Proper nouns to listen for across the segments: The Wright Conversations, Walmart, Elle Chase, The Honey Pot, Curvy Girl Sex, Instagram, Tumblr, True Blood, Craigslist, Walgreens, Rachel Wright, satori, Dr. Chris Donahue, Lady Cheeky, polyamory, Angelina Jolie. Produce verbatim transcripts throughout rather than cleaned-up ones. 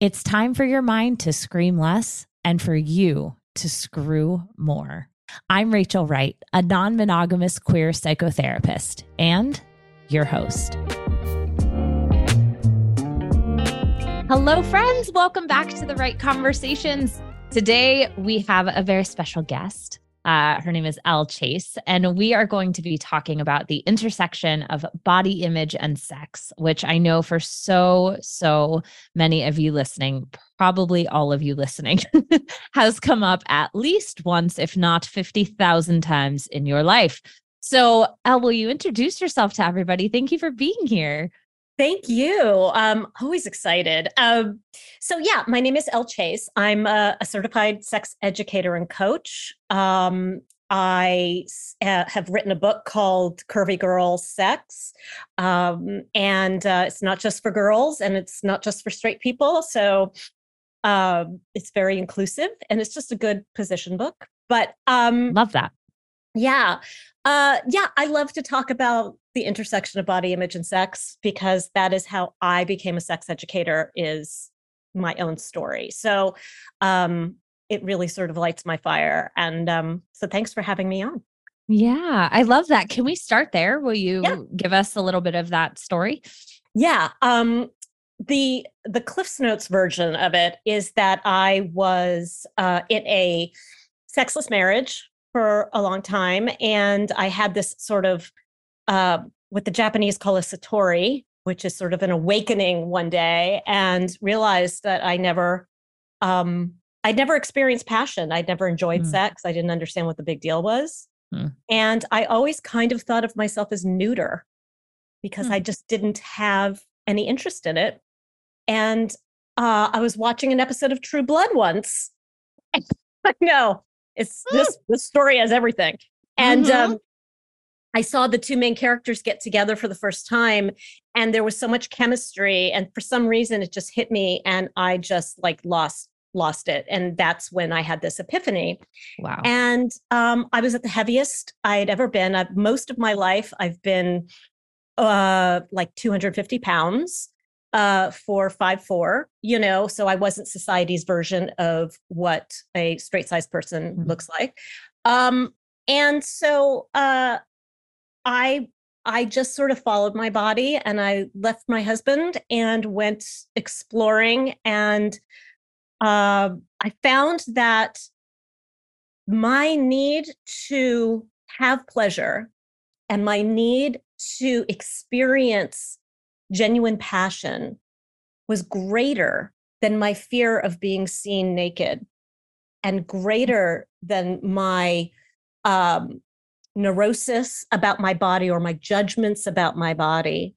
It's time for your mind to scream less and for you to screw more. I'm Rachel Wright, a non-monogamous queer psychotherapist and your host. Hello, friends. Welcome back to The Wright Conversations. Today, we have a very special guest. Uh, her name is Elle Chase, and we are going to be talking about the intersection of body image and sex, which I know for so, so many of you listening, probably all of you listening, has come up at least once, if not fifty thousand times in your life. So, Elle, will you introduce yourself to everybody? Thank you for being here. Thank you. I'm always excited. Um, so yeah, my name is Elle Chase. I'm a, a certified sex educator and coach. Um, I uh, have written a book called Curvy Girl Sex. Um, and uh, it's not just for girls and it's not just for straight people. So uh, it's very inclusive and it's just a good position book. But um, love that. Yeah. Uh, yeah. I love to talk about the intersection of body image and sex, because that is how I became a sex educator, is my own story. So um, it really sort of lights my fire. And um, so thanks for having me on. Yeah. I love that. Can we start there? Will you yeah. give us a little bit of that story? Yeah. Um, the, the Cliff's Notes version of it is that I was uh, in a sexless marriage for a long time. And I had this sort of, uh, what the Japanese call a satori, which is sort of an awakening one day, and realized that I never, um, I'd never experienced passion. I'd never enjoyed mm. sex. I didn't understand what the big deal was. Mm. And I always kind of thought of myself as neuter, because mm. I just didn't have any interest in it. And, uh, I was watching an episode of True Blood once. I know. It's this, this story has everything. And mm-hmm. um, I saw the two main characters get together for the first time, and there was so much chemistry. And for some reason, it just hit me, and I just like lost, lost it. And that's when I had this epiphany. Wow. And um, I was at the heaviest I had ever been. I've, most of my life, I've been uh, like two hundred fifty pounds. Uh, for five foot four, you know, so I wasn't society's version of what a straight sized person mm-hmm. looks like. Um, and so uh, I I just sort of followed my body, and I left my husband and went exploring. And uh, I found that my need to have pleasure and my need to experience genuine passion was greater than my fear of being seen naked, and greater than my um, neurosis about my body or my judgments about my body,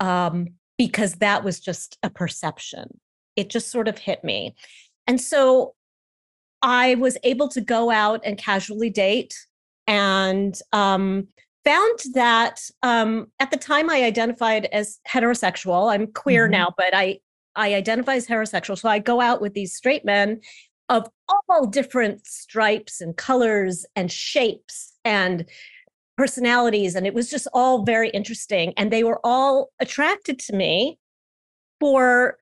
um, because that was just a perception. It just sort of hit me. And so I was able to go out and casually date, and um, found that um, at the time I identified as heterosexual. I'm queer mm-hmm. now, but I, I identify as heterosexual. So I go out with these straight men of all different stripes and colors and shapes and personalities. And it was just all very interesting. And they were all attracted to me for,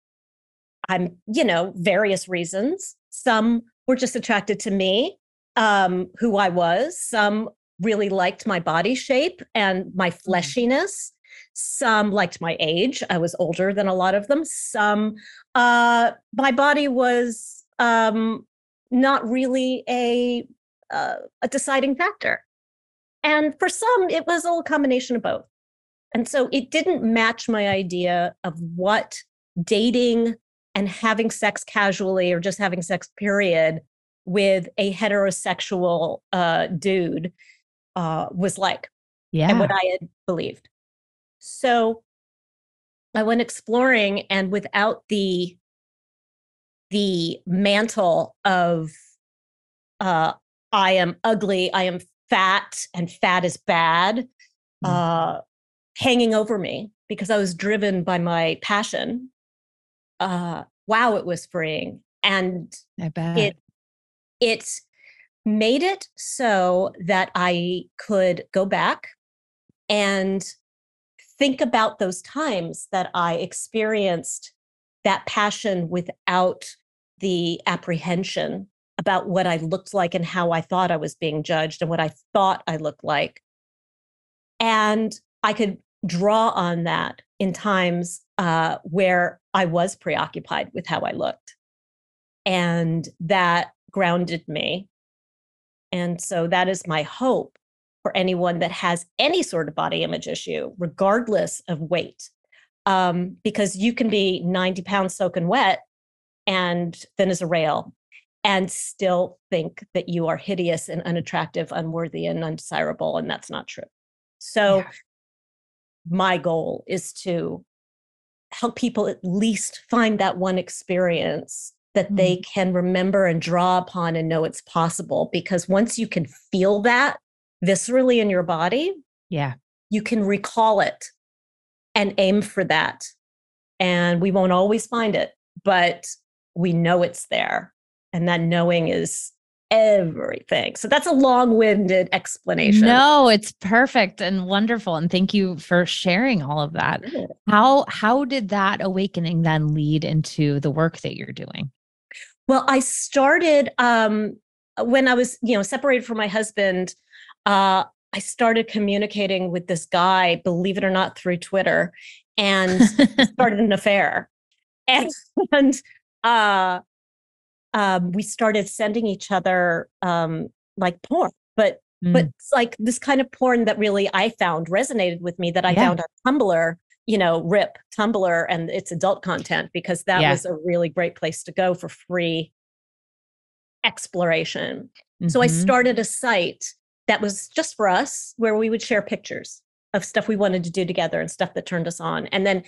I'm, you know, various reasons. Some were just attracted to me, um, who I was. Some really liked my body shape and my fleshiness. Some liked my age. I was older than a lot of them. Some, uh, my body was um, not really a, uh, a deciding factor. And for some, it was a little combination of both. And so it didn't match my idea of what dating and having sex casually, or just having sex period, with a heterosexual uh, dude Uh, was like, yeah. and what I had believed. So I went exploring, and without the the mantle of uh, I am ugly, I am fat, and fat is bad uh, mm. hanging over me because I was driven by my passion. Uh, wow, it was freeing. And I bet. it it's made it so that I could go back and think about those times that I experienced that passion without the apprehension about what I looked like and how I thought I was being judged and what I thought I looked like. And I could draw on that in times uh, where I was preoccupied with how I looked. And that grounded me. And so that is my hope for anyone that has any sort of body image issue, regardless of weight. Um, because you can be ninety pounds soaking wet and thin as a rail and still think that you are hideous and unattractive, unworthy and undesirable. And that's not true. So yeah. my goal is to help people at least find that one experience that mm-hmm. they can remember and draw upon and know it's possible. Because once you can feel that viscerally in your body, yeah, you can recall it and aim for that. And we won't always find it, but we know it's there. And that knowing is everything. So that's a long-winded explanation. No, it's perfect and wonderful. And thank you for sharing all of that. Yeah. How, how did that awakening then lead into the work that you're doing? Well, I started um, when I was, you know, separated from my husband, uh, I started communicating with this guy, believe it or not, through Twitter, and started an affair. And, and uh, um, we started sending each other um, like porn, but mm. but like this kind of porn that really I found resonated with me, that I yeah. found on Tumblr, you know, RIP Tumblr and its adult content, because that yeah. was a really great place to go for free exploration. Mm-hmm. So I started a site that was just for us, where we would share pictures of stuff we wanted to do together and stuff that turned us on. And then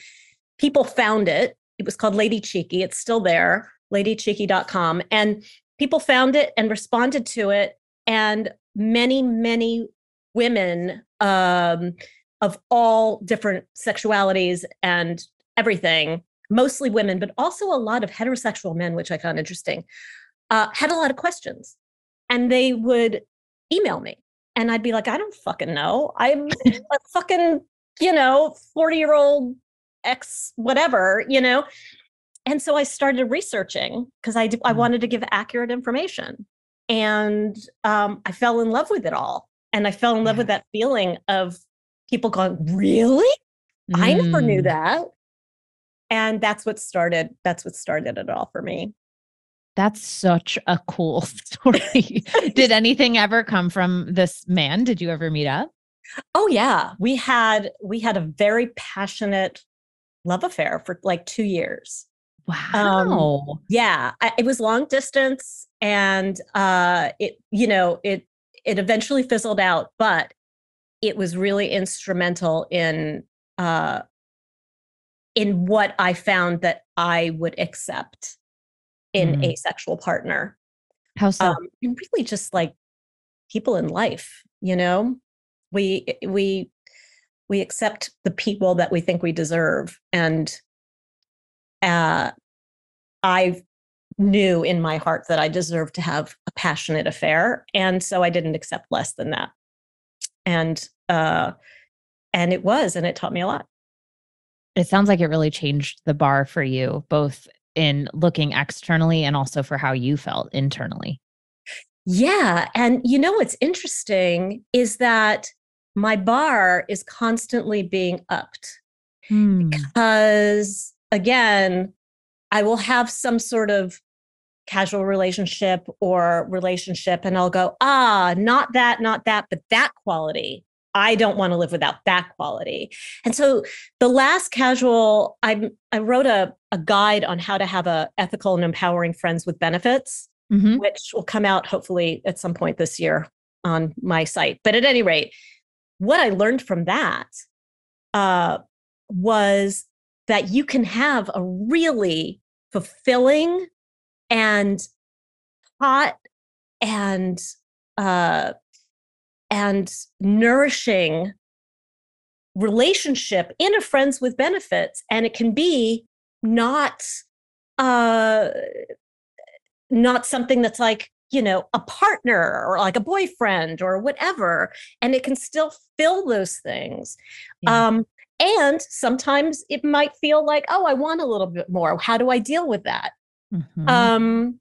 people found it. It was called Lady Cheeky. It's still there, lady cheeky dot com. And people found it and responded to it. And many, many women um, of all different sexualities and everything, mostly women, but also a lot of heterosexual men, which I found interesting, uh, had a lot of questions. And they would email me. And I'd be like, I don't fucking know. I'm a fucking, you know, forty-year-old ex whatever, you know? And so I started researching because I, I wanted to give accurate information. And um, I fell in love with it all. And I fell in love yeah. with that feeling of people going, really? Mm. I never knew that. And that's what started, that's what started it all for me. That's such a cool story. Did anything ever come from this man? Did you ever meet up? Oh yeah. We had, we had a very passionate love affair for like two years. Wow. Um, yeah. I, it was long distance and, uh, it, you know, it, it eventually fizzled out, but it was really instrumental in, uh, in what I found that I would accept in mm. asexual partner. How so? Um, and really just like people in life, you know, we, we, we accept the people that we think we deserve. And, uh, I knew in my heart that I deserved to have a passionate affair. And so I didn't accept less than that. And, uh, and it was, and it taught me a lot. It sounds like it really changed the bar for you, both in looking externally and also for how you felt internally. Yeah. And you know, what's interesting is that my bar is constantly being upped hmm. because again, I will have some sort of casual relationship or relationship and I'll go, ah, not that, not that, but that quality. I don't want to live without that quality. And so the last casual, I I wrote a, a guide on how to have a ethical and empowering friends with benefits, mm-hmm. which will come out hopefully at some point this year on my site. But at any rate, what I learned from that uh, was that you can have a really fulfilling and hot and uh, and nourishing relationship in a friends with benefits. And it can be not uh, not something that's like, you know, a partner or like a boyfriend or whatever. And it can still fill those things. Yeah. Um, and sometimes it might feel like, oh, I want a little bit more. How do I deal with that? Mm-hmm. Um,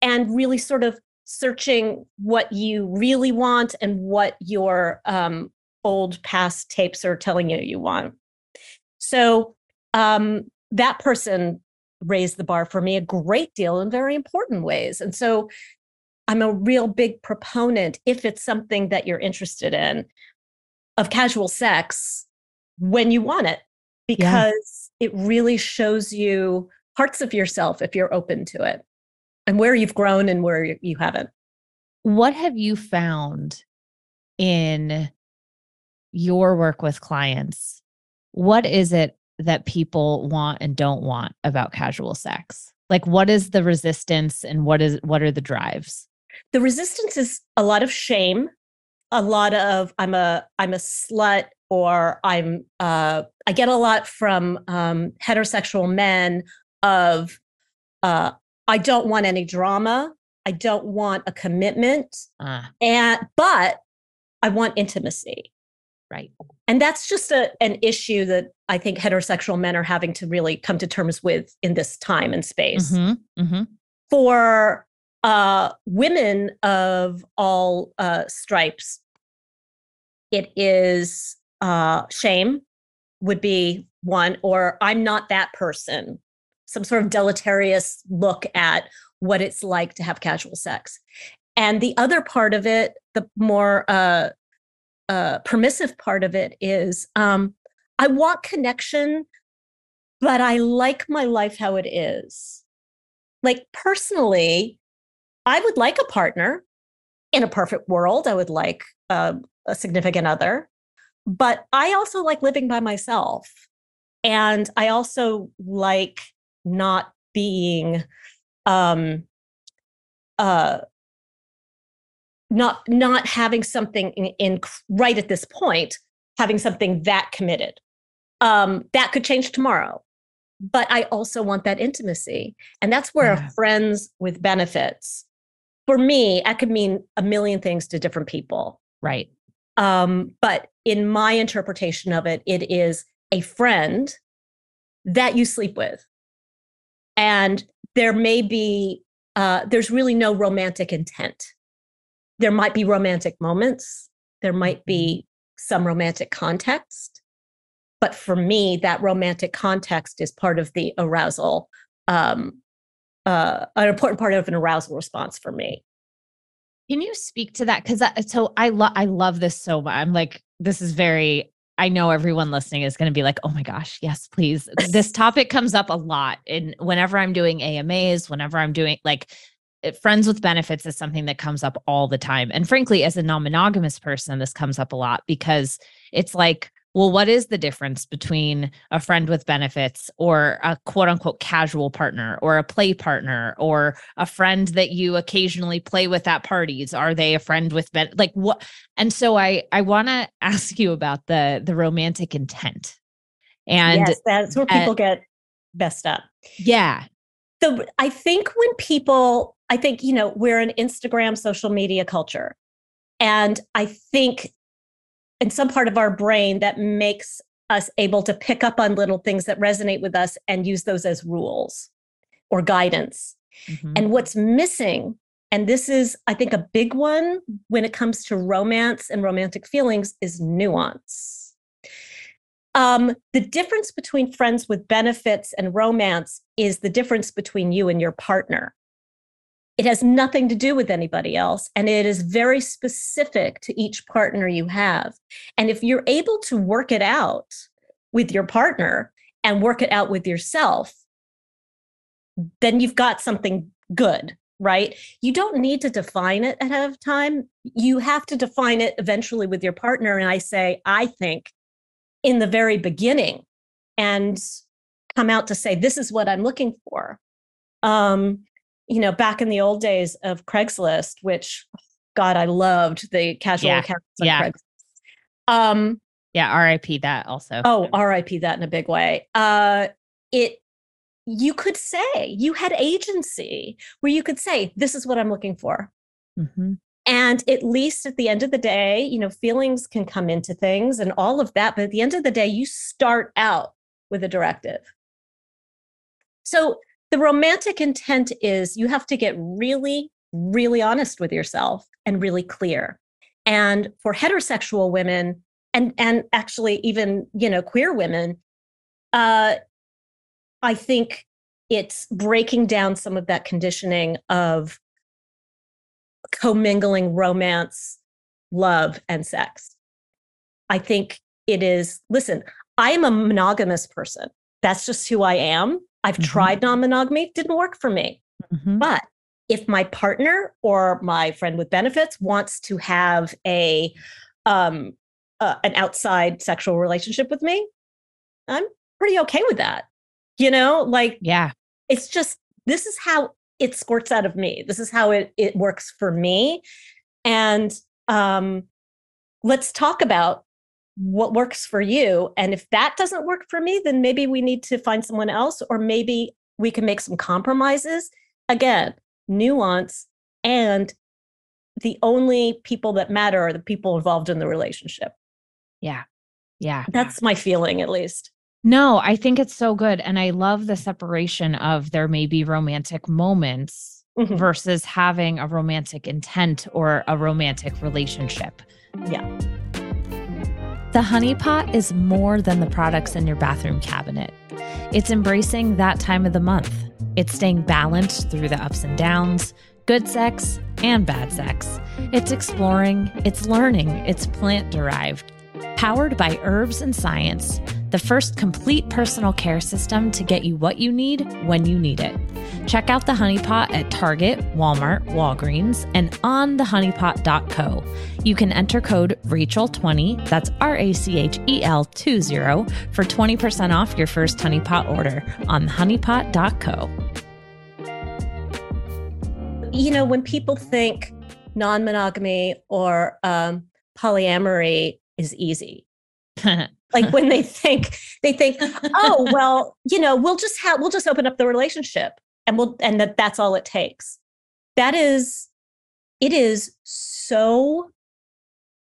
and really sort of searching what you really want and what your um, old past tapes are telling you you want. So um, that person raised the bar for me a great deal in very important ways. And so I'm a real big proponent, if it's something that you're interested in, of casual sex when you want it, because yeah. it really shows you parts of yourself if you're open to it, and where you've grown and where you haven't. What have you found in your work with clients? What is it that people want and don't want about casual sex? Like, what is the resistance and what is what are the drives? The resistance is a lot of shame, a lot of I'm a I'm a slut, or I'm uh, I get a lot from um, heterosexual men of uh, I don't want any drama, I don't want a commitment, uh. and but I want intimacy. Right. And that's just a, an issue that I think heterosexual men are having to really come to terms with in this time and space. Mm-hmm, mm-hmm. For uh, women of all uh, stripes, it is uh, shame would be one, or I'm not that person, some sort of deleterious look at what it's like to have casual sex. And the other part of it, the more uh, Uh, permissive part of it is um, I want connection, but I like my life how it is. Like, personally, I would like a partner. In a perfect world, I would like uh, a significant other, but I also like living by myself. And I also like not being um, uh, Not not having something in, in right at this point, having something that committed. Um, that could change tomorrow. But I also want that intimacy. And that's where yeah. friends with benefits, for me, that could mean a million things to different people. Right. Um, but in my interpretation of it, it is a friend that you sleep with. And there may be, uh, there's really no romantic intent. There might be romantic moments. There might be some romantic context. But for me, that romantic context is part of the arousal, um, uh, an important part of an arousal response for me. Can you speak to that? Because so I love I love this so much. I'm like, this is very, I know everyone listening is going to be like, oh my gosh, yes, please. This topic comes up a lot. And whenever I'm doing A M As, whenever I'm doing like, friends with benefits is something that comes up all the time. And frankly, as a non-monogamous person, this comes up a lot because it's like, well, what is the difference between a friend with benefits or a quote unquote casual partner or a play partner or a friend that you occasionally play with at parties? Are they a friend with ben- like what? And so I, I want to ask you about the, the romantic intent. And yes, that's where people uh, get messed up. Yeah. So I think when people, I think, you know, we're an Instagram social media culture. And I think in some part of our brain that makes us able to pick up on little things that resonate with us and use those as rules or guidance. Mm-hmm. And what's missing, and this is, I think, a big one when it comes to romance and romantic feelings, is nuance. Um, the difference between friends with benefits and romance is the difference between you and your partner. It has nothing to do with anybody else, and it is very specific to each partner you have. And if you're able to work it out with your partner and work it out with yourself, then you've got something good, right? You don't need to define it ahead of time. You have to define it eventually with your partner. And I say, I think, in the very beginning, and come out to say, this is what I'm looking for. Um, you know, back in the old days of Craigslist, which God, I loved the casual yeah. accounts on yeah. Craigslist. Um, yeah, R I P that also. Oh, R I P that in a big way. Uh, it, you could say, you had agency where you could say, this is what I'm looking for. Mm-hmm. And at least at the end of the day, you know, feelings can come into things and all of that. But at the end of the day, you start out with a directive. So the romantic intent is you have to get really, really honest with yourself and really clear. And for heterosexual women and, and actually even, you know, queer women, uh, I think it's breaking down some of that conditioning of commingling romance, love, and sex. I think it is, listen, I am a monogamous person. That's just who I am. I've mm-hmm. tried non-monogamy, didn't work for me. Mm-hmm. But if my partner or my friend with benefits wants to have a um, uh, an outside sexual relationship with me, I'm pretty okay with that. You know, like, yeah, it's just, this is how it squirts out of me. This is how it, it works for me. And um, let's talk about what works for you. And if that doesn't work for me, then maybe we need to find someone else, or maybe we can make some compromises. Again, nuance. And the only people that matter are the people involved in the relationship. Yeah. Yeah. That's my feeling, at least. No, I think it's so good. And I love the separation of there may be romantic moments mm-hmm. versus having a romantic intent or a romantic relationship. Yeah. The Honey Pot is more than the products in your bathroom cabinet. It's embracing that time of the month. It's staying balanced through the ups and downs, good sex and bad sex. It's exploring, it's learning, it's plant-derived. Powered by herbs and science, the first complete personal care system to get you what you need when you need it. Check out The Honey Pot at Target, Walmart, Walgreens, and on the honey pot dot co. You can enter code Rachel twenty, that's R A C H E L twenty, for twenty percent off your first Honey Pot order on the honey pot dot co. You know, when people think non-monogamy or um, polyamory is easy, like when they think, they think, oh, well, you know, we'll just have, we'll just open up the relationship and we'll, and that that's all it takes. That is, it is so,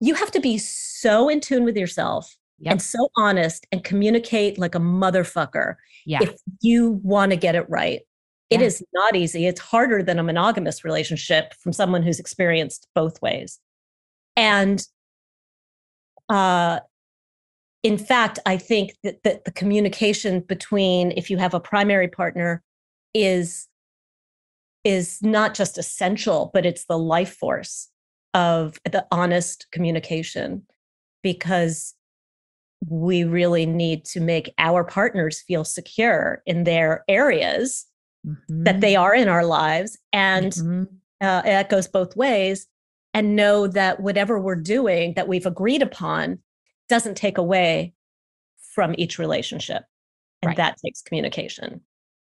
you have to be so in tune with yourself yep. and so honest and communicate like a motherfucker. Yeah. If you want to get it right, yeah. it is not easy. It's harder than a monogamous relationship from someone who's experienced both ways. And, uh, in fact, I think that, that the communication between, if you have a primary partner, is, is not just essential, but it's the life force of the honest communication, because we really need to make our partners feel secure in their areas mm-hmm. that they are in our lives. And mm-hmm. uh, that goes both ways, and know that whatever we're doing that we've agreed upon doesn't take away from each relationship. And right. that takes communication.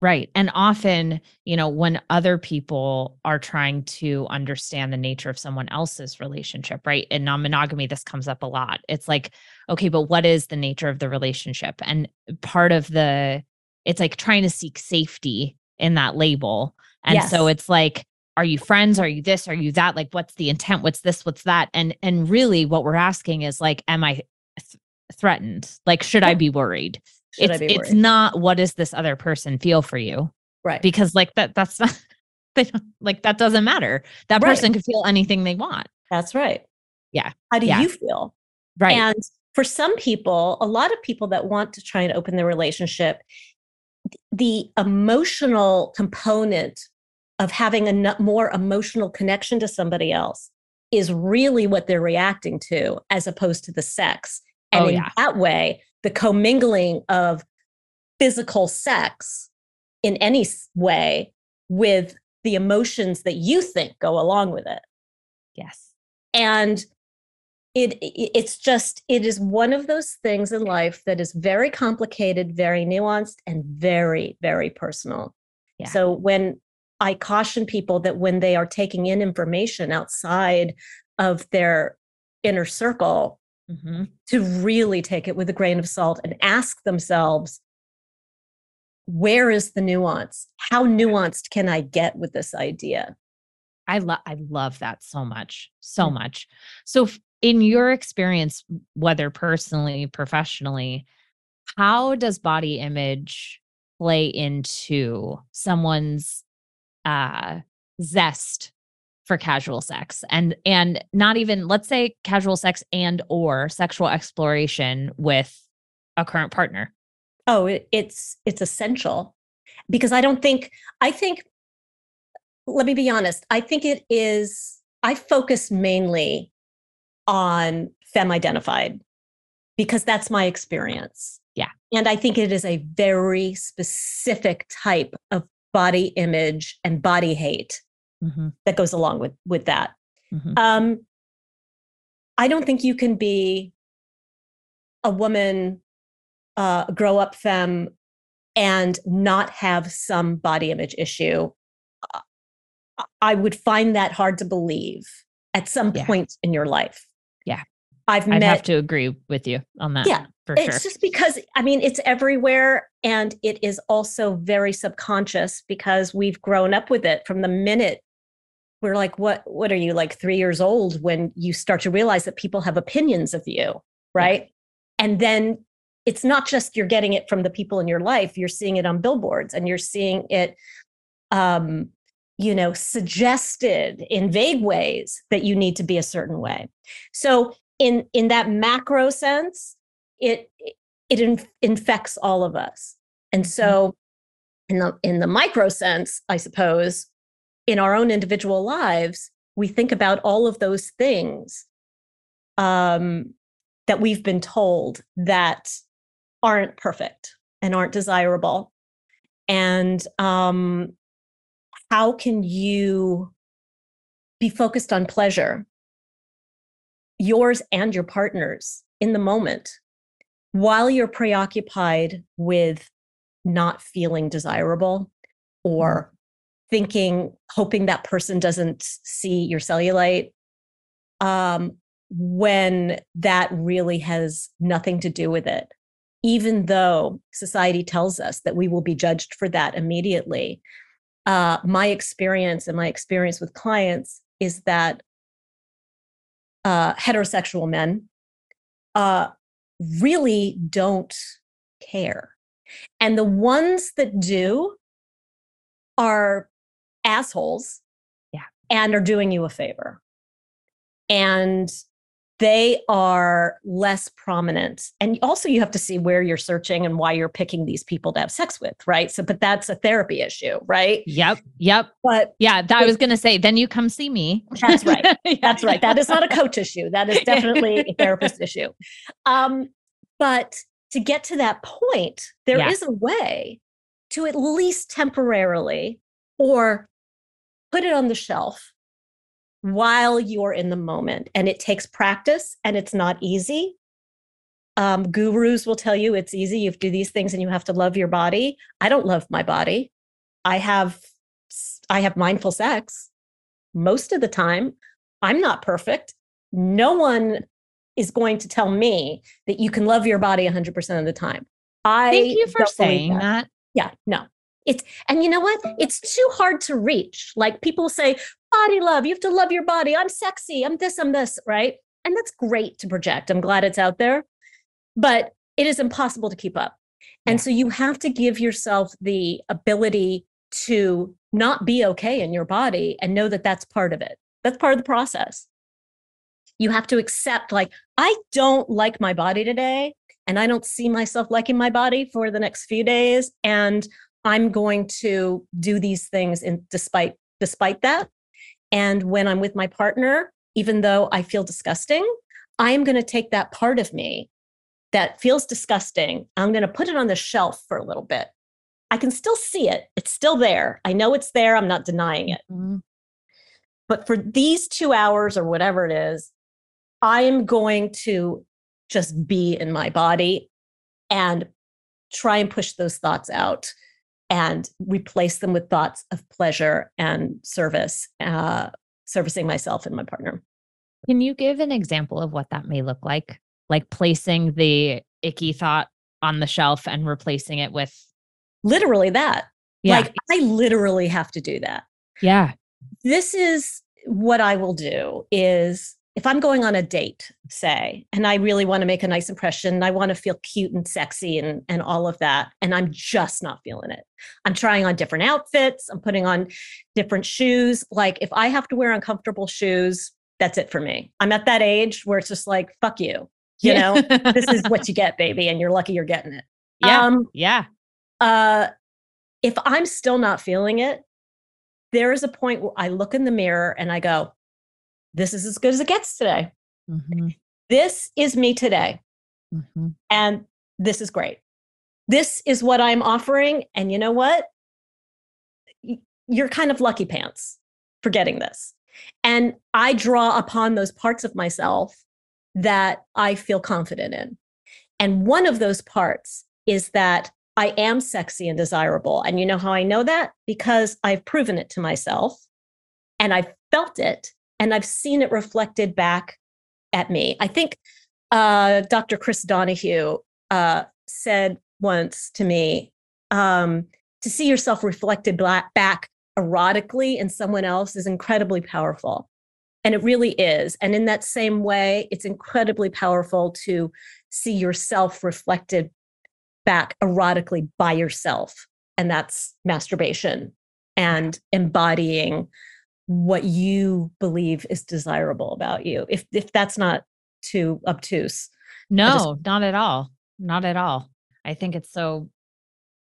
Right. And often, you know, when other people are trying to understand the nature of someone else's relationship, right? In non-monogamy, this comes up a lot. It's like, okay, but what is the nature of the relationship? And part of the, it's like trying to seek safety in that label. And yes. so it's like, are you friends? Are you this? Are you that? Like, what's the intent? What's this? What's that? And and really what we're asking is like, am I th- threatened? Like, should I be worried? Should it's, I be worried? It's not, what does this other person feel for you? Right. Because like that, that's not, they don't, like, that doesn't matter. That right. person can feel anything they want. That's right. Yeah. How do yeah. you feel? Right. And for some people, a lot of people that want to try and open the relationship, the emotional component of having a more emotional connection to somebody else is really what they're reacting to, as opposed to the sex. And oh, yeah. in that way, the commingling of physical sex in any way with the emotions that you think go along with it. Yes. And it, it's just, it is one of those things in life that is very complicated, very nuanced, and very, very personal. Yeah. So when I caution people that when they are taking in information outside of their inner circle, mm-hmm. to really take it with a grain of salt and ask themselves, where is the nuance? How nuanced can I get with this idea? I love, I love that so much, so mm-hmm. much. So f- in your experience, whether personally, professionally, how does body image play into someone's uh, zest for casual sex, and, and not even, let's say, casual sex and, or sexual exploration with a current partner? Oh, it, it's, it's essential, because I don't think, I think, let me be honest. I think it is, I focus mainly on femme identified because that's my experience. Yeah. And I think it is a very specific type of body image and body hate mm-hmm. that goes along with, with that. Mm-hmm. Um, I don't think you can be a woman, uh, grow up femme, and not have some body image issue. I would find that hard to believe at some yeah. point in your life. Yeah. I've I'd met, have to agree with you on that. Yeah. For it's sure. just because, I mean, it's everywhere, and it is also very subconscious because we've grown up with it from the minute we're like, what, what are you, like three years old when you start to realize that people have opinions of you, right? Yeah. And then it's not just you're getting it from the people in your life, you're seeing it on billboards, and you're seeing it, um, you know, suggested in vague ways that you need to be a certain way. So in, in that macro sense, it, it inf- infects all of us. And so in the, in the micro sense, I suppose, in our own individual lives, we think about all of those things um, that we've been told that aren't perfect and aren't desirable. And, um, how can you be focused on pleasure, yours and your partner's, in the moment, while you're preoccupied with not feeling desirable or thinking, hoping that person doesn't see your cellulite, um, when that really has nothing to do with it, even though society tells us that we will be judged for that immediately. Uh, my experience and my experience with clients is that uh, heterosexual men uh, really don't care. And the ones that do are assholes yeah. and are doing you a favor. And they are less prominent. And also you have to see where you're searching and why you're picking these people to have sex with, right? So, but that's a therapy issue, right? Yep, yep. But yeah, that, it, I was going to say, then you come see me. That's right. yeah. That's right. That is not a coach issue. That is definitely a therapist issue. Um, but to get to that point, there yeah. is a way to at least temporarily or put it on the shelf while you're in the moment. And it takes practice, and it's not easy. Um, gurus will tell you it's easy. You do these things and you have to love your body. I don't love my body. I have, I have mindful sex most of the time. I'm not perfect. No one is going to tell me that you can love your body one hundred percent of the time. I Thank you for saying that. that. Yeah, no. It's, and you know what? It's too hard to reach. Like people say, body love, you have to love your body. I'm sexy. I'm this, I'm this, right? And that's great to project. I'm glad it's out there, but it is impossible to keep up. And so you have to give yourself the ability to not be okay in your body and know that that's part of it. That's part of the process. You have to accept, like, I don't like my body today, and I don't see myself liking my body for the next few days. And I'm going to do these things in despite despite that. And when I'm with my partner, even though I feel disgusting, I am going to take that part of me that feels disgusting. I'm going to put it on the shelf for a little bit. I can still see it. It's still there. I know it's there. I'm not denying it. Mm-hmm. But for these two hours or whatever it is, I am going to just be in my body and try and push those thoughts out. and replace them with thoughts of pleasure and service, uh, servicing myself and my partner. Can you give an example of what that may look like? Like placing the icky thought on the shelf and replacing it with? Literally that. Yeah. Like I literally have to do that. Yeah. This is what I will do is if I'm going on a date, say, and I really want to make a nice impression, and I want to feel cute and sexy and, and all of that, and I'm just not feeling it. I'm trying on different outfits. I'm putting on different shoes. Like if I have to wear uncomfortable shoes, that's it for me. I'm at that age where it's just like, fuck you. You know, this is what you get, baby. And you're lucky you're getting it. Yeah. Um, yeah. Uh, if I'm still not feeling it, there is a point where I look in the mirror and I go, this is as good as it gets today. Mm-hmm. This is me today. Mm-hmm. And this is great. This is what I'm offering. And you know what? You're kind of lucky pants for getting this. And I draw upon those parts of myself that I feel confident in. And one of those parts is that I am sexy and desirable. And you know how I know that? Because I've proven it to myself and I've felt it and I've seen it reflected back at me. I think uh, Doctor Chris Donahue uh, said once to me, um, to see yourself reflected back erotically in someone else is incredibly powerful. And it really is. And in that same way, it's incredibly powerful to see yourself reflected back erotically by yourself. And that's masturbation and embodying what you believe is desirable about you. If if that's not too obtuse. No, just- not at all. Not at all. I think it's so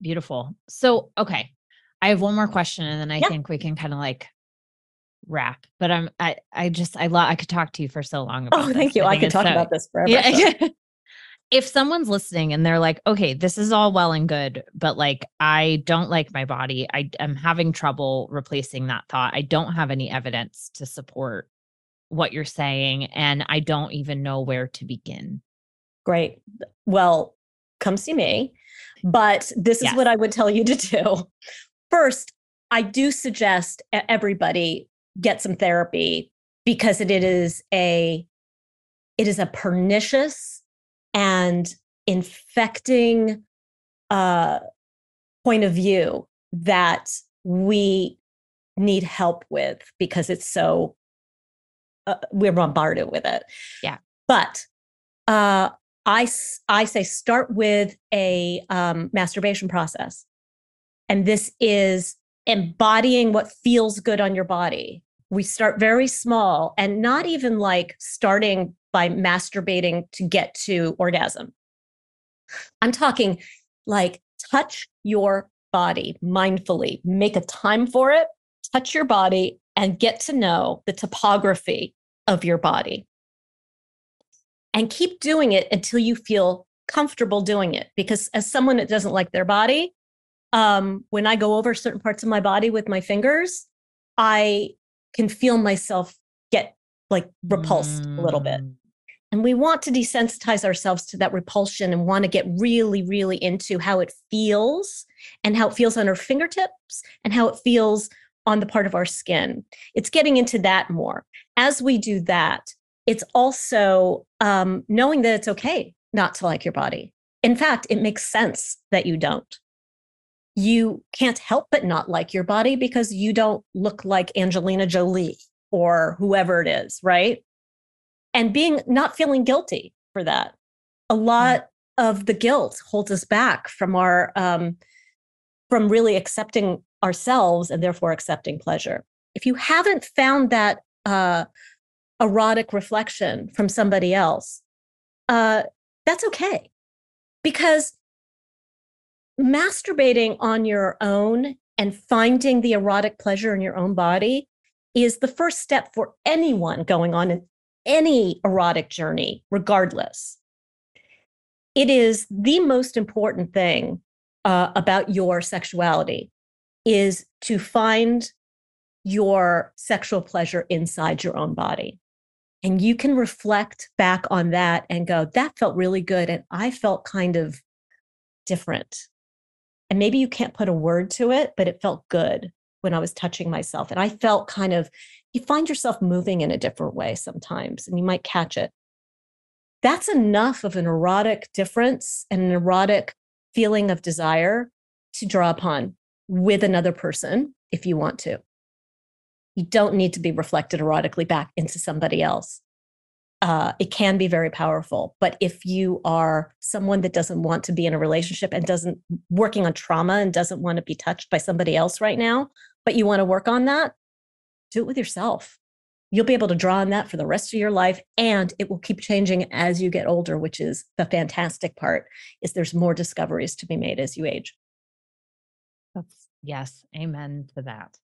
beautiful. So, okay. I have one more question and then I yeah. think we can kind of like wrap, but I'm, I, I just, I love, I could talk to you for so long about this. Oh, thank you. I, I could talk so, about this forever. Yeah. So. If someone's listening and they're like, okay, this is all well and good, but like, I don't like my body. I am having trouble replacing that thought. I don't have any evidence to support what you're saying. And I don't even know where to begin. Great. Well, come see me, but this is yes. what I would tell you to do. First, I do suggest everybody get some therapy because it is a it is a pernicious and infecting uh, point of view that we need help with because it's so uh, we're bombarded with it. Yeah, but uh, I I say start with a um, masturbation process, and this is embodying what feels good on your body. We start very small and not even like starting by masturbating to get to orgasm. I'm talking like touch your body mindfully, make a time for it, touch your body and get to know the topography of your body. And keep doing it until you feel comfortable doing it. Because as someone that doesn't like their body, Um, when I go over certain parts of my body with my fingers, I can feel myself get like repulsed mm. a little bit. And we want to desensitize ourselves to that repulsion and want to get really, really into how it feels and how it feels on our fingertips and how it feels on the part of our skin. It's getting into that more. As we do that, it's also um, knowing that it's okay not to like your body. In fact, it makes sense that you don't. You can't help but not like your body because you don't look like Angelina Jolie or whoever it is, right? And being not feeling guilty for that. A lot mm. of the guilt holds us back from our um, from really accepting ourselves and therefore accepting pleasure. If you haven't found that uh, erotic reflection from somebody else, uh, that's okay, because masturbating on your own and finding the erotic pleasure in your own body is the first step for anyone going on in any erotic journey, regardless. It is the most important thing uh, about your sexuality is to find your sexual pleasure inside your own body. And you can reflect back on that and go, that felt really good. And I felt kind of different. And maybe you can't put a word to it, but it felt good when I was touching myself. And I felt kind of, you find yourself moving in a different way sometimes, and you might catch it. That's enough of an erotic difference and an erotic feeling of desire to draw upon with another person if you want to. You don't need to be reflected erotically back into somebody else. Uh, it can be very powerful. But if you are someone that doesn't want to be in a relationship and doesn't working on trauma and doesn't want to be touched by somebody else right now, but you want to work on that, do it with yourself. You'll be able to draw on that for the rest of your life, and it will keep changing as you get older, which is the fantastic part, is there's more discoveries to be made as you age. That's, yes. Amen to that.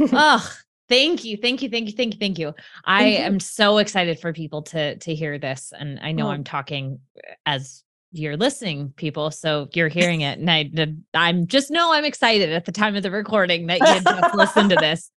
Oh, thank you. Thank you. Thank you. Thank you. Thank you. I thank you. am so excited for people to, to hear this. And I know oh. I'm talking as you're listening, people. So you're hearing it. And I, I'm just, no, I'm excited at the time of the recording that you had just listened to this.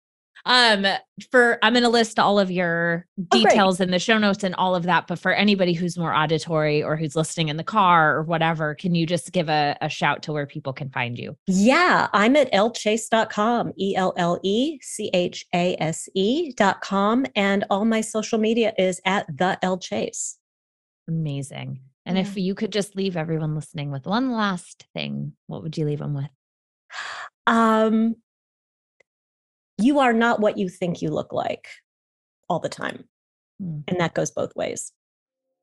Um, for, I'm going to list all of your details oh, in the show notes and all of that, but for anybody who's more auditory or who's listening in the car or whatever, can you just give a, a shout to where people can find you? Yeah. I'm at elle chase dot com, E L L E C H A S E dot com. And all my social media is at the Elle Chase. Amazing. And yeah. If you could just leave everyone listening with one last thing, what would you leave them with? Um, You are not what you think you look like all the time. Mm. And that goes both ways.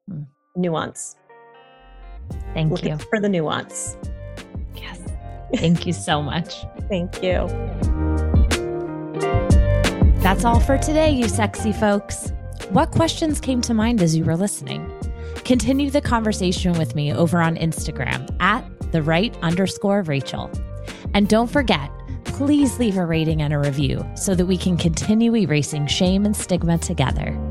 Mm. Nuance. Thank Looking you. For the nuance. Yes. Thank you so much. Thank you. That's all for today, you sexy folks. What questions came to mind as you were listening? Continue the conversation with me over on Instagram at the right underscore Rachel. And don't forget, please leave a rating and a review so that we can continue erasing shame and stigma together.